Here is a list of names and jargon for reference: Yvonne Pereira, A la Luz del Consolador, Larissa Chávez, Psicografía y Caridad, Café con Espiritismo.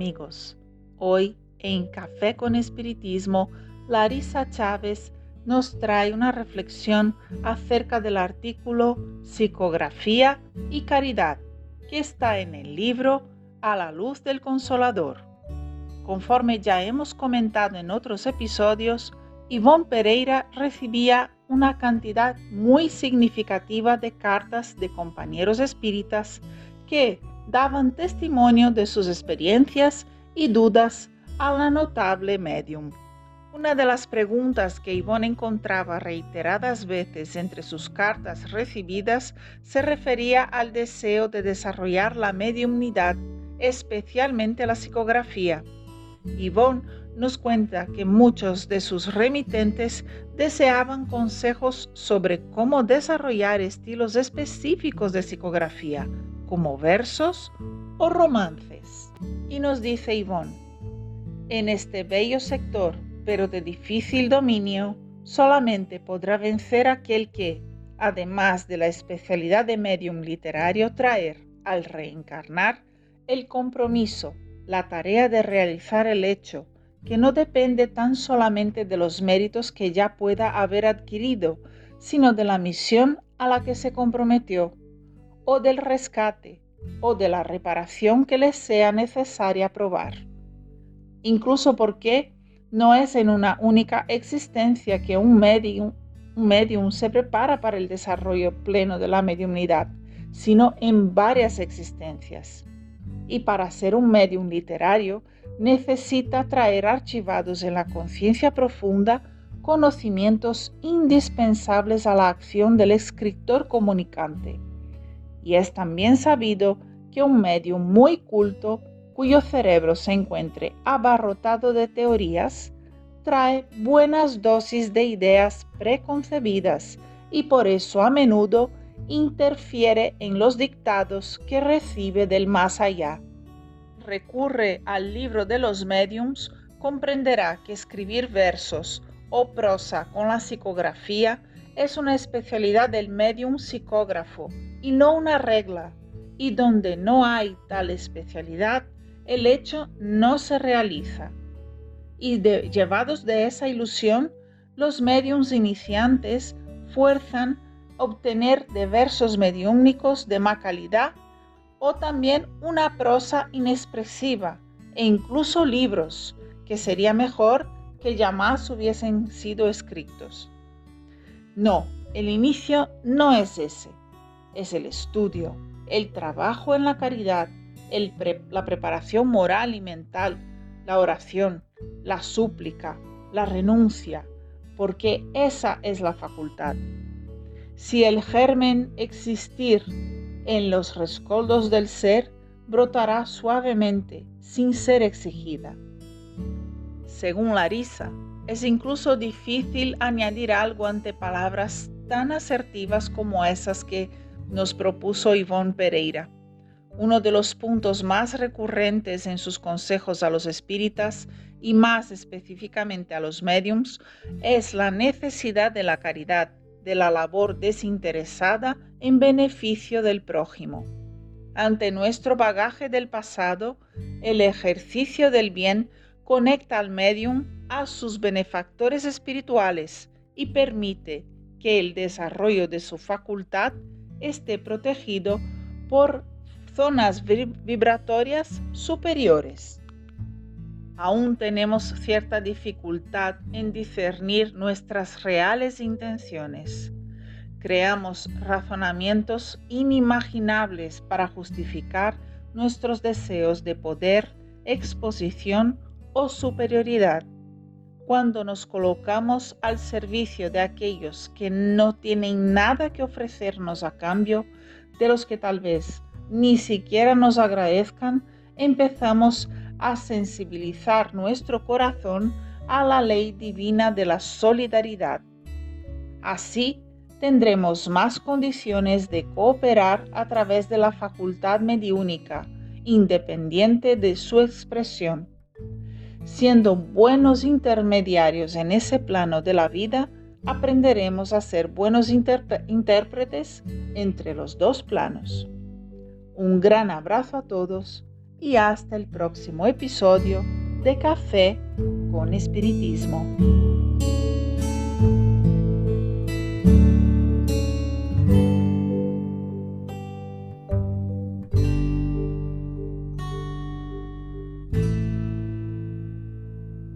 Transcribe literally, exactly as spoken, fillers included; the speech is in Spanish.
amigos. Hoy, en Café con Espiritismo, Larissa Chávez nos trae una reflexión acerca del artículo Psicografía y Caridad, que está en el libro A la Luz del Consolador. Conforme ya hemos comentado en otros episodios, Yvonne Pereira recibía una cantidad muy significativa de cartas de compañeros espíritas que daban testimonio de sus experiencias y dudas a la notable médium. Una de las preguntas que Yvonne encontraba reiteradas veces entre sus cartas recibidas se refería al deseo de desarrollar la mediumnidad, especialmente la psicografía. Yvonne nos cuenta que muchos de sus remitentes deseaban consejos sobre cómo desarrollar estilos específicos de psicografía, como versos o romances. Y nos dice Yvonne, en este bello sector, pero de difícil dominio, solamente podrá vencer aquel que, además de la especialidad de medium literario, traer, al reencarnar, el compromiso, la tarea de realizar el hecho, que no depende tan solamente de los méritos que ya pueda haber adquirido, sino de la misión a la que se comprometió, o del rescate, o de la reparación que le sea necesaria probar. Incluso porque no es en una única existencia que un medium, un medium se prepara para el desarrollo pleno de la mediumnidad, sino en varias existencias. Y para ser un medium literario, necesita traer archivados en la conciencia profunda conocimientos indispensables a la acción del escritor comunicante. Y es también sabido que un medium muy culto cuyo cerebro se encuentre abarrotado de teorías, trae buenas dosis de ideas preconcebidas y por eso a menudo interfiere en los dictados que recibe del más allá. Recurre al libro de los médiums, comprenderá que escribir versos o prosa con la psicografía es una especialidad del médium psicógrafo y no una regla, y donde no hay tal especialidad, el hecho no se realiza. Y de, llevados de esa ilusión, los médiums iniciantes fuerzan obtener de versos mediúmnicos de má calidad o también una prosa inexpresiva e incluso libros que sería mejor que jamás hubiesen sido escritos. No, el inicio no es ese, es el estudio, el trabajo en la caridad, El pre, la preparación moral y mental, la oración, la súplica, la renuncia, porque esa es la facultad. Si el germen existir en los rescoldos del ser, brotará suavemente, sin ser exigida. Según Larissa, es incluso difícil añadir algo ante palabras tan asertivas como esas que nos propuso Yvonne Pereira. Uno de los puntos más recurrentes en sus consejos a los espíritas y más específicamente a los médiums es la necesidad de la caridad, de la labor desinteresada en beneficio del prójimo. Ante nuestro bagaje del pasado, el ejercicio del bien conecta al médium a sus benefactores espirituales y permite que el desarrollo de su facultad esté protegido por zonas vibratorias superiores. Aún tenemos cierta dificultad en discernir nuestras reales intenciones. Creamos razonamientos inimaginables para justificar nuestros deseos de poder, exposición o superioridad. Cuando nos colocamos al servicio de aquellos que no tienen nada que ofrecernos a cambio, de los que tal vez ni siquiera nos agradezcan, empezamos a sensibilizar nuestro corazón a la ley divina de la solidaridad. Así, tendremos más condiciones de cooperar a través de la facultad mediúnica, independiente de su expresión. Siendo buenos intermediarios en ese plano de la vida, aprenderemos a ser buenos intérpre- intérpretes entre los dos planos. Un gran abrazo a todos. y hasta el próximo episodio de Café con Espiritismo.